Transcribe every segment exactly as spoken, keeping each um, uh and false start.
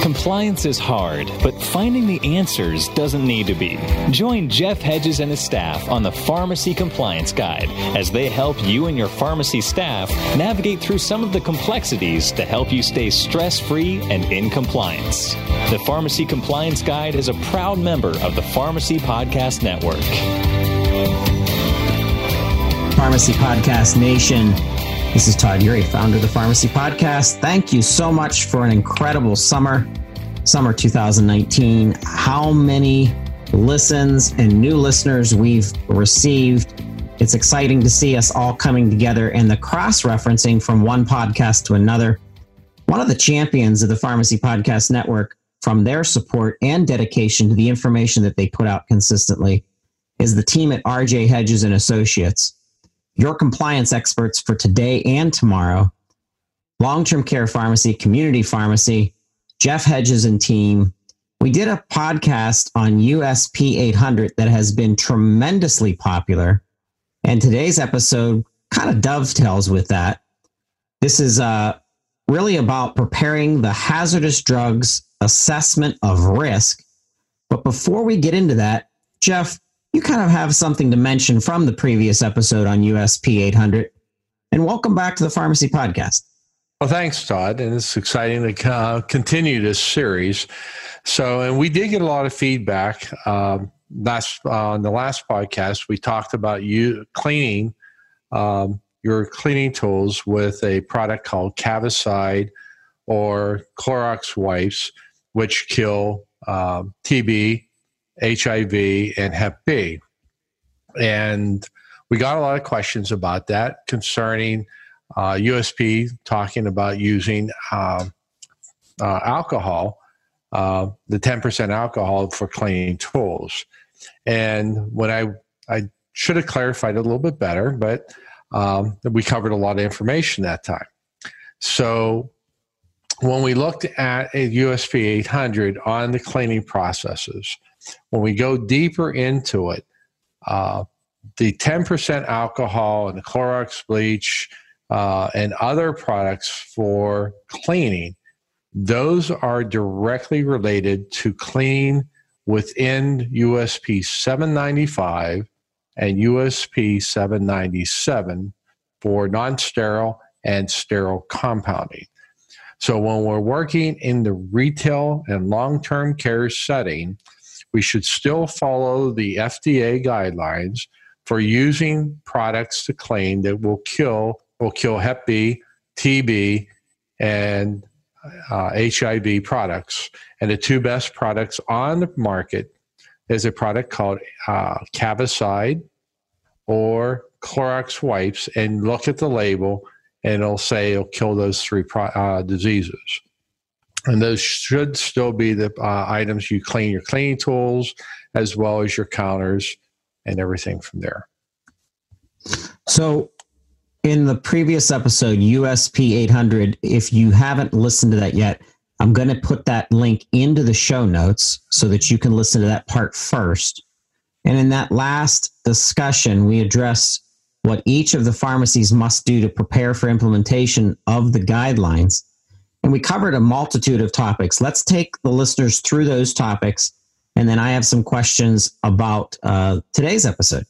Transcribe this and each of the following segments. Compliance is hard, but finding the answers doesn't need to be. Join Jeff Hedges and his staff on the Pharmacy Compliance Guide as they help you and your pharmacy staff navigate through some of the complexities to help you stay stress-free and in compliance. The Pharmacy Compliance Guide is a proud member of the Pharmacy Podcast Network. Pharmacy Podcast Nation. This is Todd Ury, founder of the Pharmacy Podcast. Thank you so much for an incredible summer. Summer twenty nineteen, how many listens and new listeners we've received. It's exciting to see us all coming together and the cross-referencing from one podcast to another. One of the champions of the Pharmacy Podcast Network, from their support and dedication to the information that they put out consistently, is the team at R J Hedges and Associates, your compliance experts for today and tomorrow. Long-term care pharmacy, community pharmacy, Jeff Hedges and team. We did a podcast on U S P eight hundred that has been tremendously popular, and today's episode kind of dovetails with that. This is uh, really about preparing the hazardous drugs assessment of risk. But before we get into that, Jeff, you kind of have something to mention from the previous episode on U S P eight hundred, and welcome back to the Pharmacy Podcast. Well, thanks, Todd. And it's exciting to uh, continue this series. So, and we did get a lot of feedback. Um, last uh, on the last podcast, we talked about you cleaning um, your cleaning tools with a product called Cavicide or Clorox Wipes, which kill um, T B, H I V, and Hep B. And we got a lot of questions about that concerning Uh, U S P talking about using uh, uh, alcohol, uh, the ten percent alcohol for cleaning tools. And when I, I should have clarified it a little bit better, but um, we covered a lot of information that time. So when we looked at a U S P eight hundred on the cleaning processes, when we go deeper into it, uh, the ten percent alcohol and the Clorox bleach, Uh, and other products for cleaning, those are directly related to cleaning within U S P seven ninety-five and U S P seven ninety-seven for non-sterile and sterile compounding. So when we're working in the retail and long-term care setting, we should still follow the F D A guidelines for using products to clean that will kill will kill Hep B, T B, and uh, H I V products. And the two best products on the market is a product called uh, Cavicide or Clorox Wipes. And look at the label, and it'll say it'll kill those three pro- uh, diseases. And those should still be the uh, items you clean your cleaning tools, as well as your counters and everything from there. So, in the previous episode, U S P eight hundred, if you haven't listened to that yet, I'm going to put that link into the show notes so that you can listen to that part first. And in that last discussion, we address what each of the pharmacies must do to prepare for implementation of the guidelines. And we covered a multitude of topics. Let's take the listeners through those topics, and then I have some questions about uh, today's episode.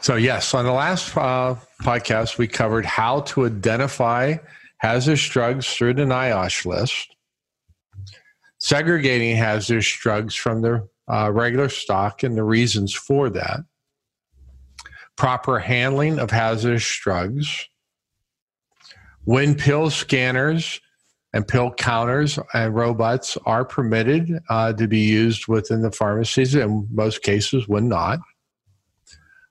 So yes, on the last uh, podcast, we covered how to identify hazardous drugs through the NIOSH list, segregating hazardous drugs from the uh, regular stock and the reasons for that, proper handling of hazardous drugs, when pill scanners and pill counters and robots are permitted uh, to be used within the pharmacies, in most cases when not.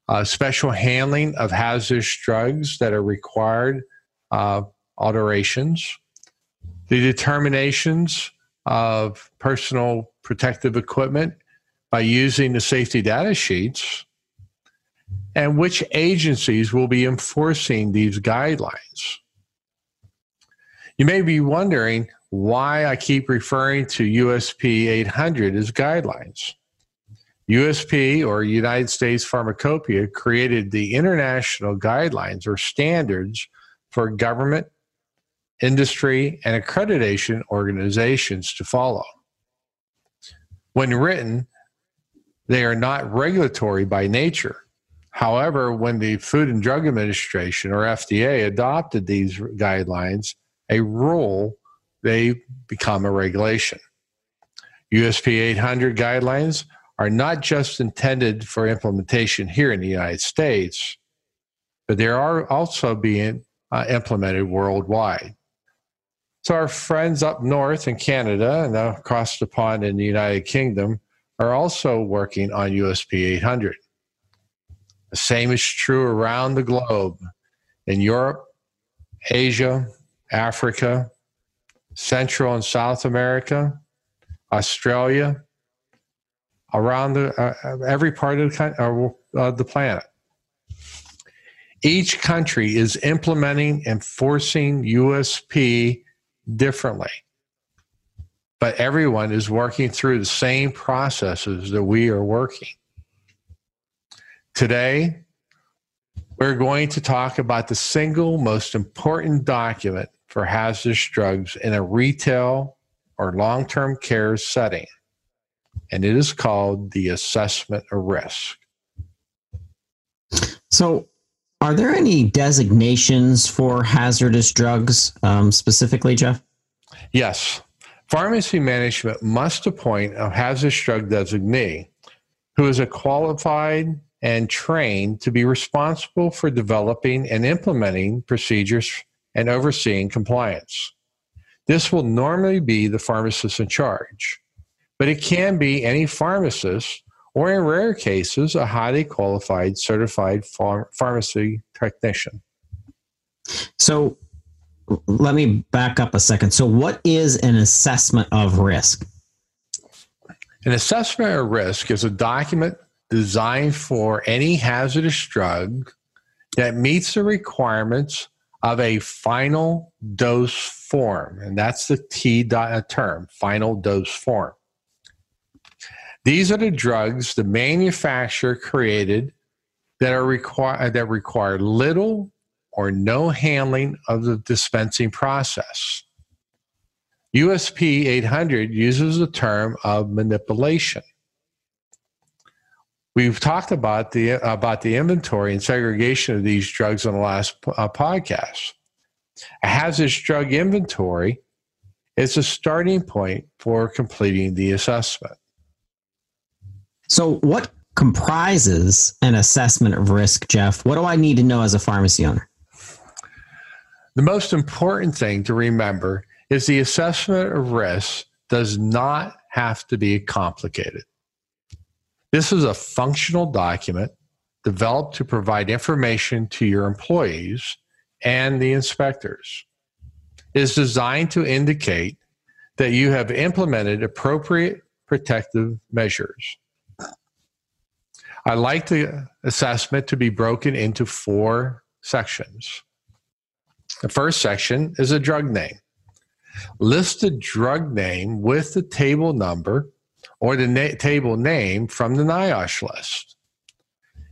Uh, special handling of hazardous drugs that are required uh, alterations, the determinations of personal protective equipment by using the safety data sheets, and which agencies will be enforcing these guidelines. You may be wondering why I keep referring to U S P eight hundred as guidelines. U S P, or United States Pharmacopoeia, created the international guidelines or standards for government, industry, and accreditation organizations to follow. When written, they are not regulatory by nature. However, when the Food and Drug Administration, or F D A, adopted these guidelines, a rule, they become a regulation. U S P eight hundred guidelines are not just intended for implementation here in the United States, but they are also being uh, implemented worldwide. So our friends up north in Canada and across the pond in the United Kingdom are also working on U S P eight hundred. The same is true around the globe in Europe, Asia, Africa, Central and South America, Australia, around the, uh, every part of the, uh, the planet. Each country is implementing and enforcing U S P differently, but everyone is working through the same processes that we are working. Today, we're going to talk about the single most important document for hazardous drugs in a retail or long-term care setting, and it is called the assessment of risk. So are there any designations for hazardous drugs um, specifically, Jeff? Yes. Pharmacy management must appoint a hazardous drug designee who is a qualified and trained to be responsible for developing and implementing procedures and overseeing compliance. This will normally be the pharmacist in charge, but it can be any pharmacist or, in rare cases, a highly qualified certified pharm- pharmacy technician. So let me back up a second. So what is an assessment of risk? An assessment of risk is a document designed for any hazardous drug that meets the requirements of a final dose form, and that's the T term, final dose form. These are the drugs the manufacturer created that are require that require little or no handling of the dispensing process. U S P eight hundred uses the term of manipulation. We've talked about the about the inventory and segregation of these drugs on the last uh, podcast. A hazardous drug inventory is a starting point for completing the assessment. So what comprises an assessment of risk, Jeff? What do I need to know as a pharmacy owner? The most important thing to remember is the assessment of risk does not have to be complicated. This is a functional document developed to provide information to your employees and the inspectors. It is designed to indicate that you have implemented appropriate protective measures. I like the assessment to be broken into four sections. The first section is a drug name. List the drug name with the table number or the na- table name from the NIOSH list.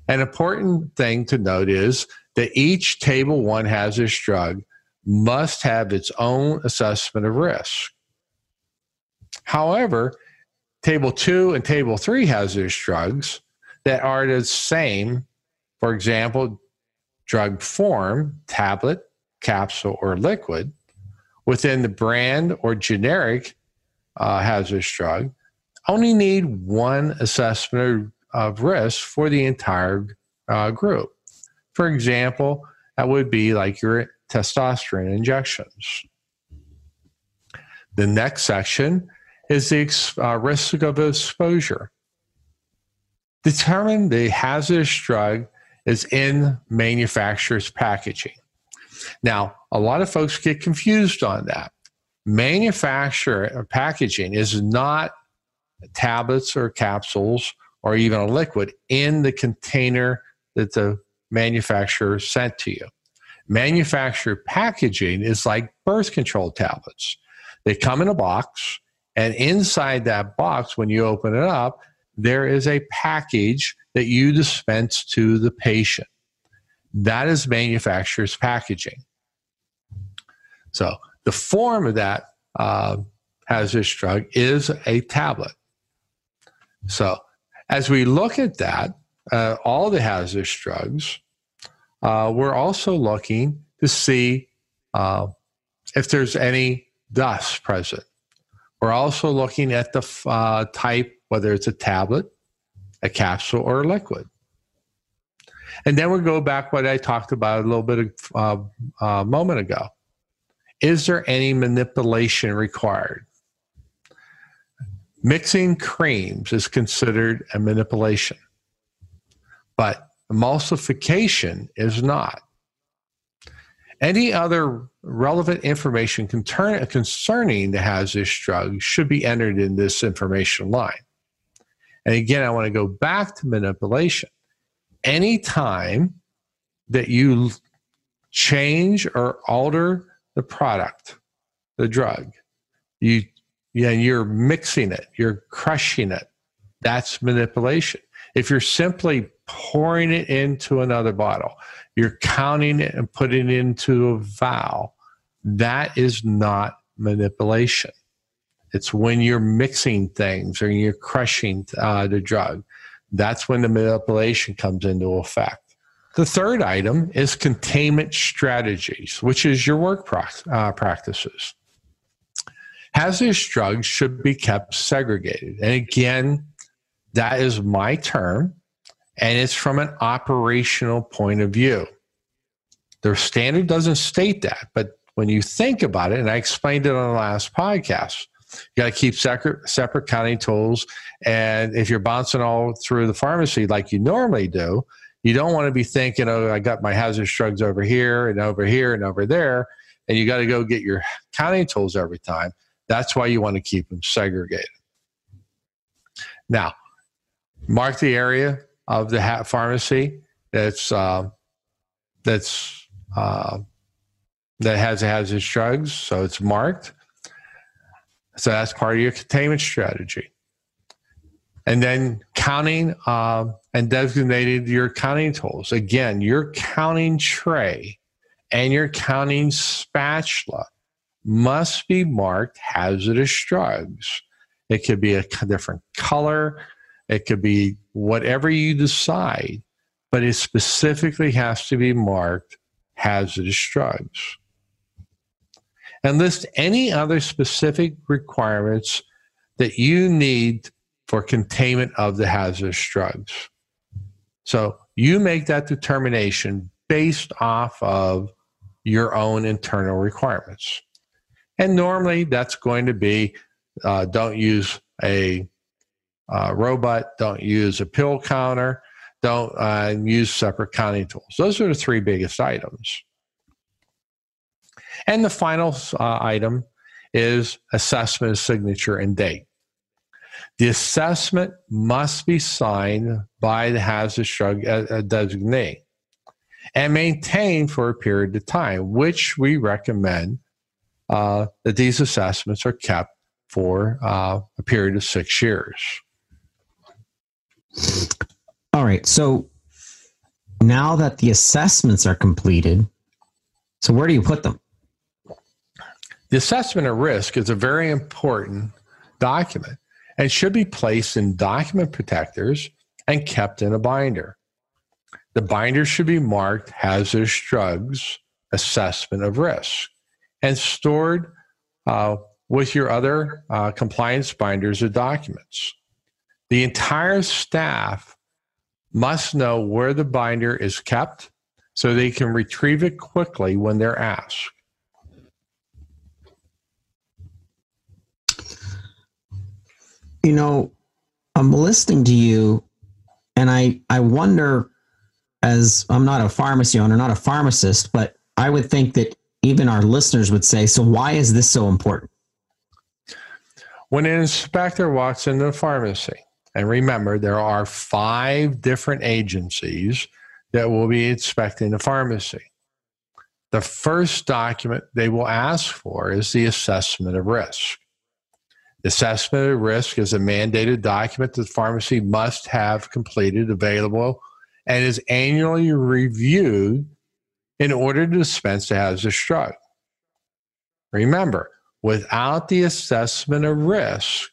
An important thing to note is that each table one hazardous drug must have its own assessment of risk. However, table two and table three hazardous drugs that are the same, for example, drug form, tablet, capsule, or liquid, within the brand or generic uh, hazardous drug, only need one assessment of risk for the entire uh, group. For example, that would be like your testosterone injections. The next section is the uh, risk of exposure. Determine the hazardous drug is in manufacturer's packaging. Now, a lot of folks get confused on that. Manufacturer packaging is not tablets or capsules or even a liquid in the container that the manufacturer sent to you. Manufacturer packaging is like birth control tablets. They come in a box, and inside that box, when you open it up, there is a package that you dispense to the patient. That is manufacturer's packaging. So the form of that uh, hazardous drug is a tablet. So as we look at that, uh, all the hazardous drugs, uh, we're also looking to see uh, if there's any dust present. We're also looking at the uh, type, whether it's a tablet, a capsule, or a liquid. And then we go back to what I talked about a little bit of, uh, a moment ago. Is there any manipulation required? Mixing creams is considered a manipulation, but emulsification is not. Any other relevant information concerning the hazardous drug should be entered in this information line. And again, I want to go back to manipulation. Any time that you change or alter the product, the drug, you, yeah, you're mixing it, you're crushing it, that's manipulation. If you're simply pouring it into another bottle, you're counting it and putting it into a vial, that is not manipulation. It's when you're mixing things or you're crushing uh, the drug. That's when the manipulation comes into effect. The third item is containment strategies, which is your work proc- uh, practices. Hazardous drugs should be kept segregated. And again, that is my term, and it's from an operational point of view. Their standard doesn't state that, but when you think about it, and I explained it on the last podcast, you got to keep separate, separate counting tools, and if you're bouncing all through the pharmacy like you normally do, you don't want to be thinking, oh, I got my hazardous drugs over here and over here and over there, and you got to go get your counting tools every time. That's why you want to keep them segregated. Now, mark the area of the ha- pharmacy that's uh, that's uh, that has hazardous drugs, so it's marked. So that's part of your containment strategy. And then counting uh, and designated your counting tools. Again, your counting tray and your counting spatula must be marked hazardous drugs. It could be a different color. It could be whatever you decide, but it specifically has to be marked hazardous drugs. And list any other specific requirements that you need for containment of the hazardous drugs. So you make that determination based off of your own internal requirements. And normally that's going to be uh, don't use a uh, robot, don't use a pill counter, don't uh, use separate counting tools. Those are the three biggest items. And the final uh, item is assessment, signature, and date. The assessment must be signed by the hazardous drug uh, designee and maintained for a period of time, which we recommend uh, that these assessments are kept for uh, a period of six years. All right. So now that the assessments are completed, so where do you put them? The assessment of risk is a very important document and should be placed in document protectors and kept in a binder. The binder should be marked hazardous drugs, assessment of risk, and stored uh, with your other uh, compliance binders or documents. The entire staff must know where the binder is kept so they can retrieve it quickly when they're asked. You know, I'm listening to you, and I, I wonder, as I'm not a pharmacy owner, not a pharmacist, but I would think that even our listeners would say, so why is this so important? When an inspector walks into a pharmacy, and remember, there are five different agencies that will be inspecting the pharmacy. The first document they will ask for is the assessment of risk. The assessment of risk is a mandated document that the pharmacy must have completed, available, and is annually reviewed in order to dispense the hazardous drug. Remember, without the assessment of risk,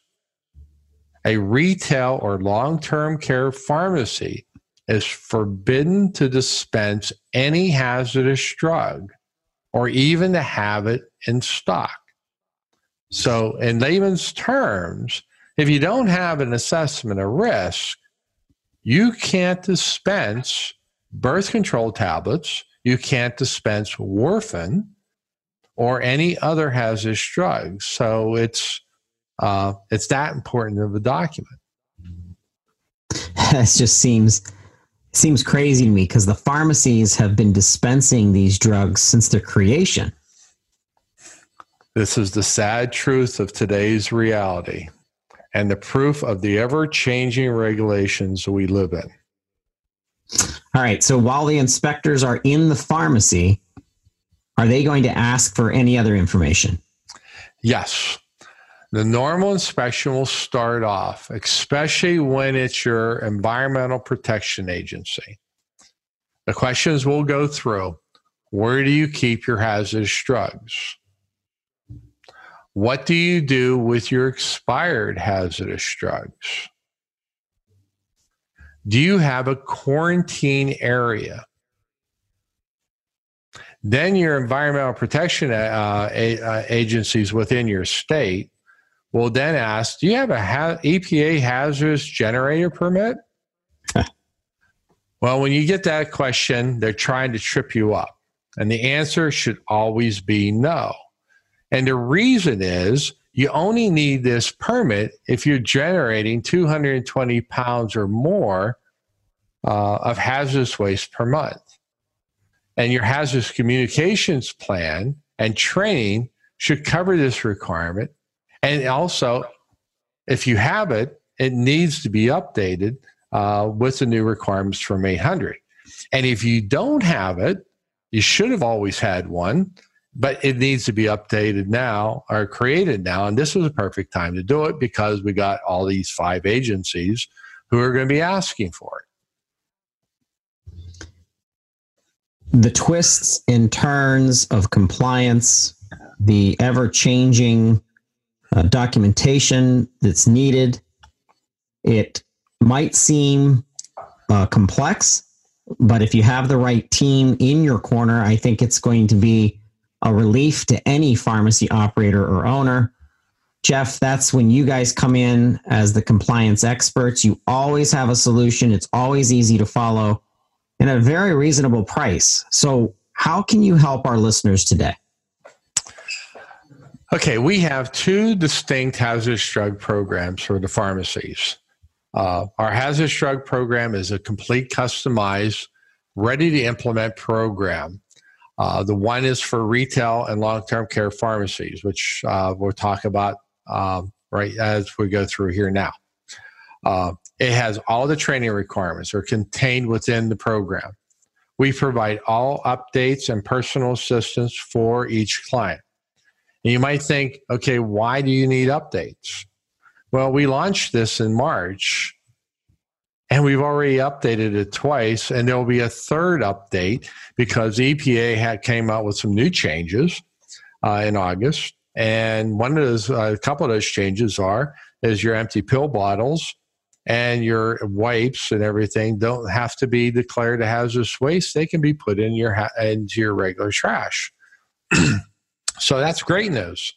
a retail or long-term care pharmacy is forbidden to dispense any hazardous drug or even to have it in stock. So in layman's terms, if you don't have an assessment of risk, you can't dispense birth control tablets, you can't dispense warfarin, or any other hazardous drugs. So it's uh, it's that important of a document. It just seems seems crazy to me, because the pharmacies have been dispensing these drugs since their creation. This is the sad truth of today's reality and the proof of the ever-changing regulations we live in. All right, so while the inspectors are in the pharmacy, are they going to ask for any other information? Yes. The normal inspection will start off, especially when it's your environmental protection agency. The questions we'll go through: where do you keep your hazardous drugs? What do you do with your expired hazardous drugs? Do you have a quarantine area? Then your environmental protection uh, a, uh, agencies within your state will then ask, do you have a ha- E P A hazardous generator permit? Well, when you get that question, they're trying to trip you up. And the answer should always be no. And the reason is you only need this permit if you're generating two hundred twenty pounds or more uh, of hazardous waste per month. And your hazardous communications plan and training should cover this requirement. And also, if you have it, it needs to be updated uh, with the new requirements from eight hundred. And if you don't have it, you should have always had one, but it needs to be updated now or created now. And this was a perfect time to do it, because we got all these five agencies who are going to be asking for it. The twists and turns of compliance, the ever-changing uh, documentation that's needed. It might seem uh, complex, but if you have the right team in your corner, I think it's going to be a relief to any pharmacy operator or owner. Jeff, that's when you guys come in as the compliance experts. You always have a solution. It's always easy to follow, and a very reasonable price. So how can you help our listeners today? Okay, we have two distinct hazardous drug programs for the pharmacies. Uh, our hazardous drug program is a complete, customized, ready-to-implement program. Uh, the one is for retail and long-term care pharmacies, which uh, we'll talk about um, right as we go through here now. Uh, It has all the training requirements are contained within the program. We provide all updates and personal assistance for each client. And you might think, okay, why do you need updates? Well, we launched this in March, and we've already updated it twice, and there will be a third update because E P A had came out with some new changes uh, in August. And one of those, uh, a couple of those changes are is your empty pill bottles and your wipes and everything don't have to be declared a hazardous waste. They can be put in your ha- into your regular trash. So that's great news.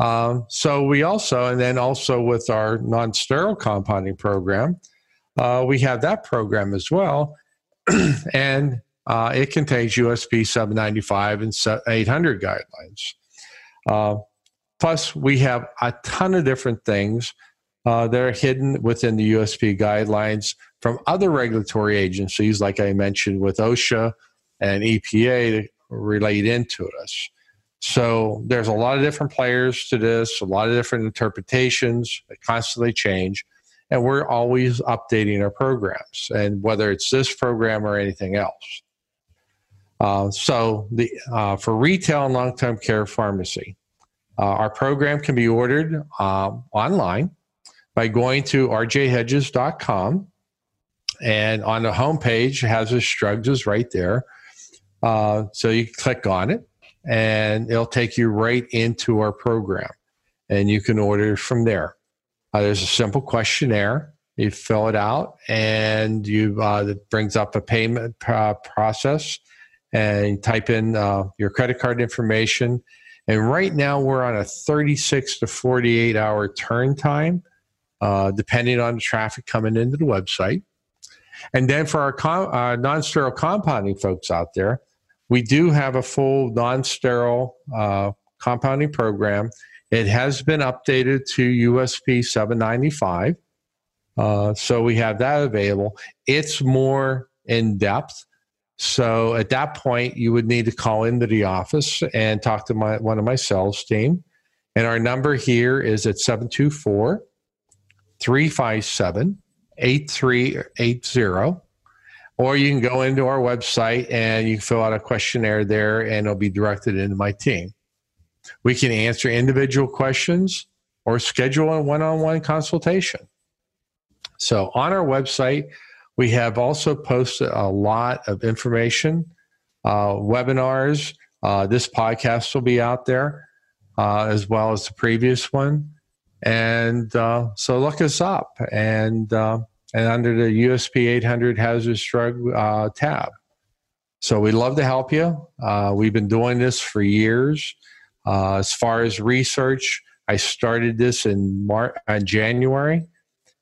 Um, so we also, and then also with our non-sterile compounding program, uh, we have that program as well. And uh, it contains U S P seven ninety-five and eight hundred guidelines. Uh, plus, we have a ton of different things Uh, they're hidden within the U S P guidelines from other regulatory agencies, like I mentioned with OSHA and E P A, to relate into us. So there's a lot of different players to this, a lot of different interpretations that constantly change. and we're always updating our programs, and whether it's this program or anything else. Uh, so the uh, for retail and long-term care pharmacy, uh, our program can be ordered uh, online by going to R J Hedges dot com, and on the homepage has this drugs is right there. Uh, so you click on it, and it'll take you right into our program, and you can order from there. Uh, there's a simple questionnaire. You fill it out, and you uh, it brings up a payment uh, process, and you type in uh, your credit card information. And right now we're on a thirty-six to forty-eight hour turn time, uh, depending on the traffic coming into the website. And then for our com- uh, non-sterile compounding folks out there, we do have a full non-sterile uh, compounding program. It has been updated to U S P seven ninety-five, uh, so we have that available. It's more in-depth, so at that point, you would need to call into the office and talk to my, one of my sales team, and our number here is at seven two four, three five seven, eight three eight zero. Or you can go into our website and you can fill out a questionnaire there, and it'll be directed into my team. We can answer individual questions or schedule a one-on-one consultation. So on our website, we have also posted a lot of information, uh, webinars. Uh, this podcast will be out there, uh, as well as the previous one. And uh, so look us up, and uh, and under the U S P eight hundred hazardous drug uh, tab. So we'd love to help you. Uh, we've been doing this for years. Uh, as far as research, I started this in March, uh, January,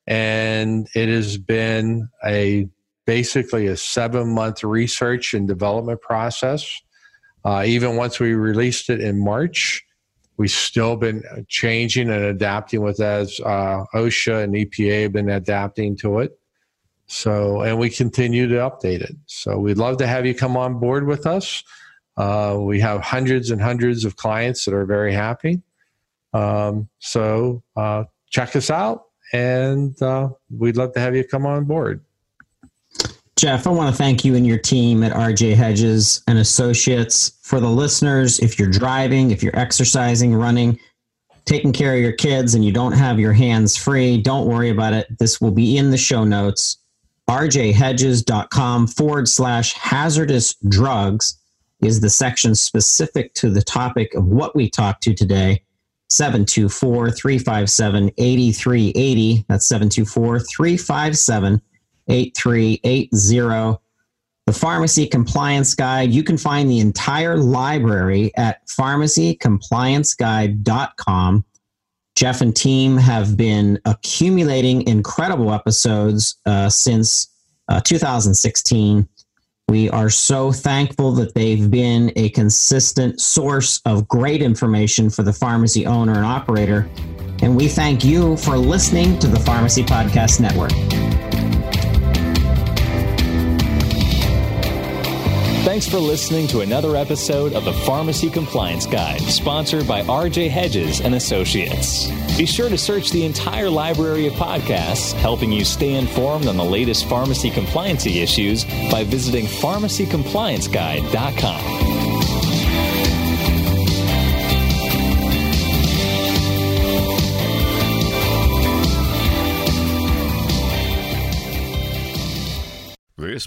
and it has been a basically a seven-month research and development process. Uh, even once we released it in March, we've still been changing and adapting with as uh, OSHA and E P A have been adapting to it. So, and we continue to update it. So we'd love to have you come on board with us. Uh, we have hundreds and hundreds of clients that are very happy. Um, so uh, check us out, and uh, we'd love to have you come on board. Jeff, I want to thank you and your team at R J Hedges and Associates. For the listeners, if you're driving, if you're exercising, running, taking care of your kids, and you don't have your hands free, don't worry about it. This will be in the show notes. R J Hedges dot com forward slash hazardous drugs is the section specific to the topic of what we talked to today. seven two four, three five seven, eight three eight zero. That's seven two four, three five seven, eight three eight zero. eight three eight zero. The Pharmacy Compliance Guide. You can find the entire library at Pharmacy Compliance Guide dot com. Jeff and team have been accumulating incredible episodes uh, since uh, two thousand sixteen. We are so thankful that they've been a consistent source of great information for the pharmacy owner and operator. And we thank you for listening to the Pharmacy Podcast Network. Thanks for listening to another episode of the Pharmacy Compliance Guide, sponsored by R J Hedges and Associates. Be sure to search the entire library of podcasts, helping you stay informed on the latest pharmacy compliancy issues by visiting Pharmacy Compliance Guide dot com. This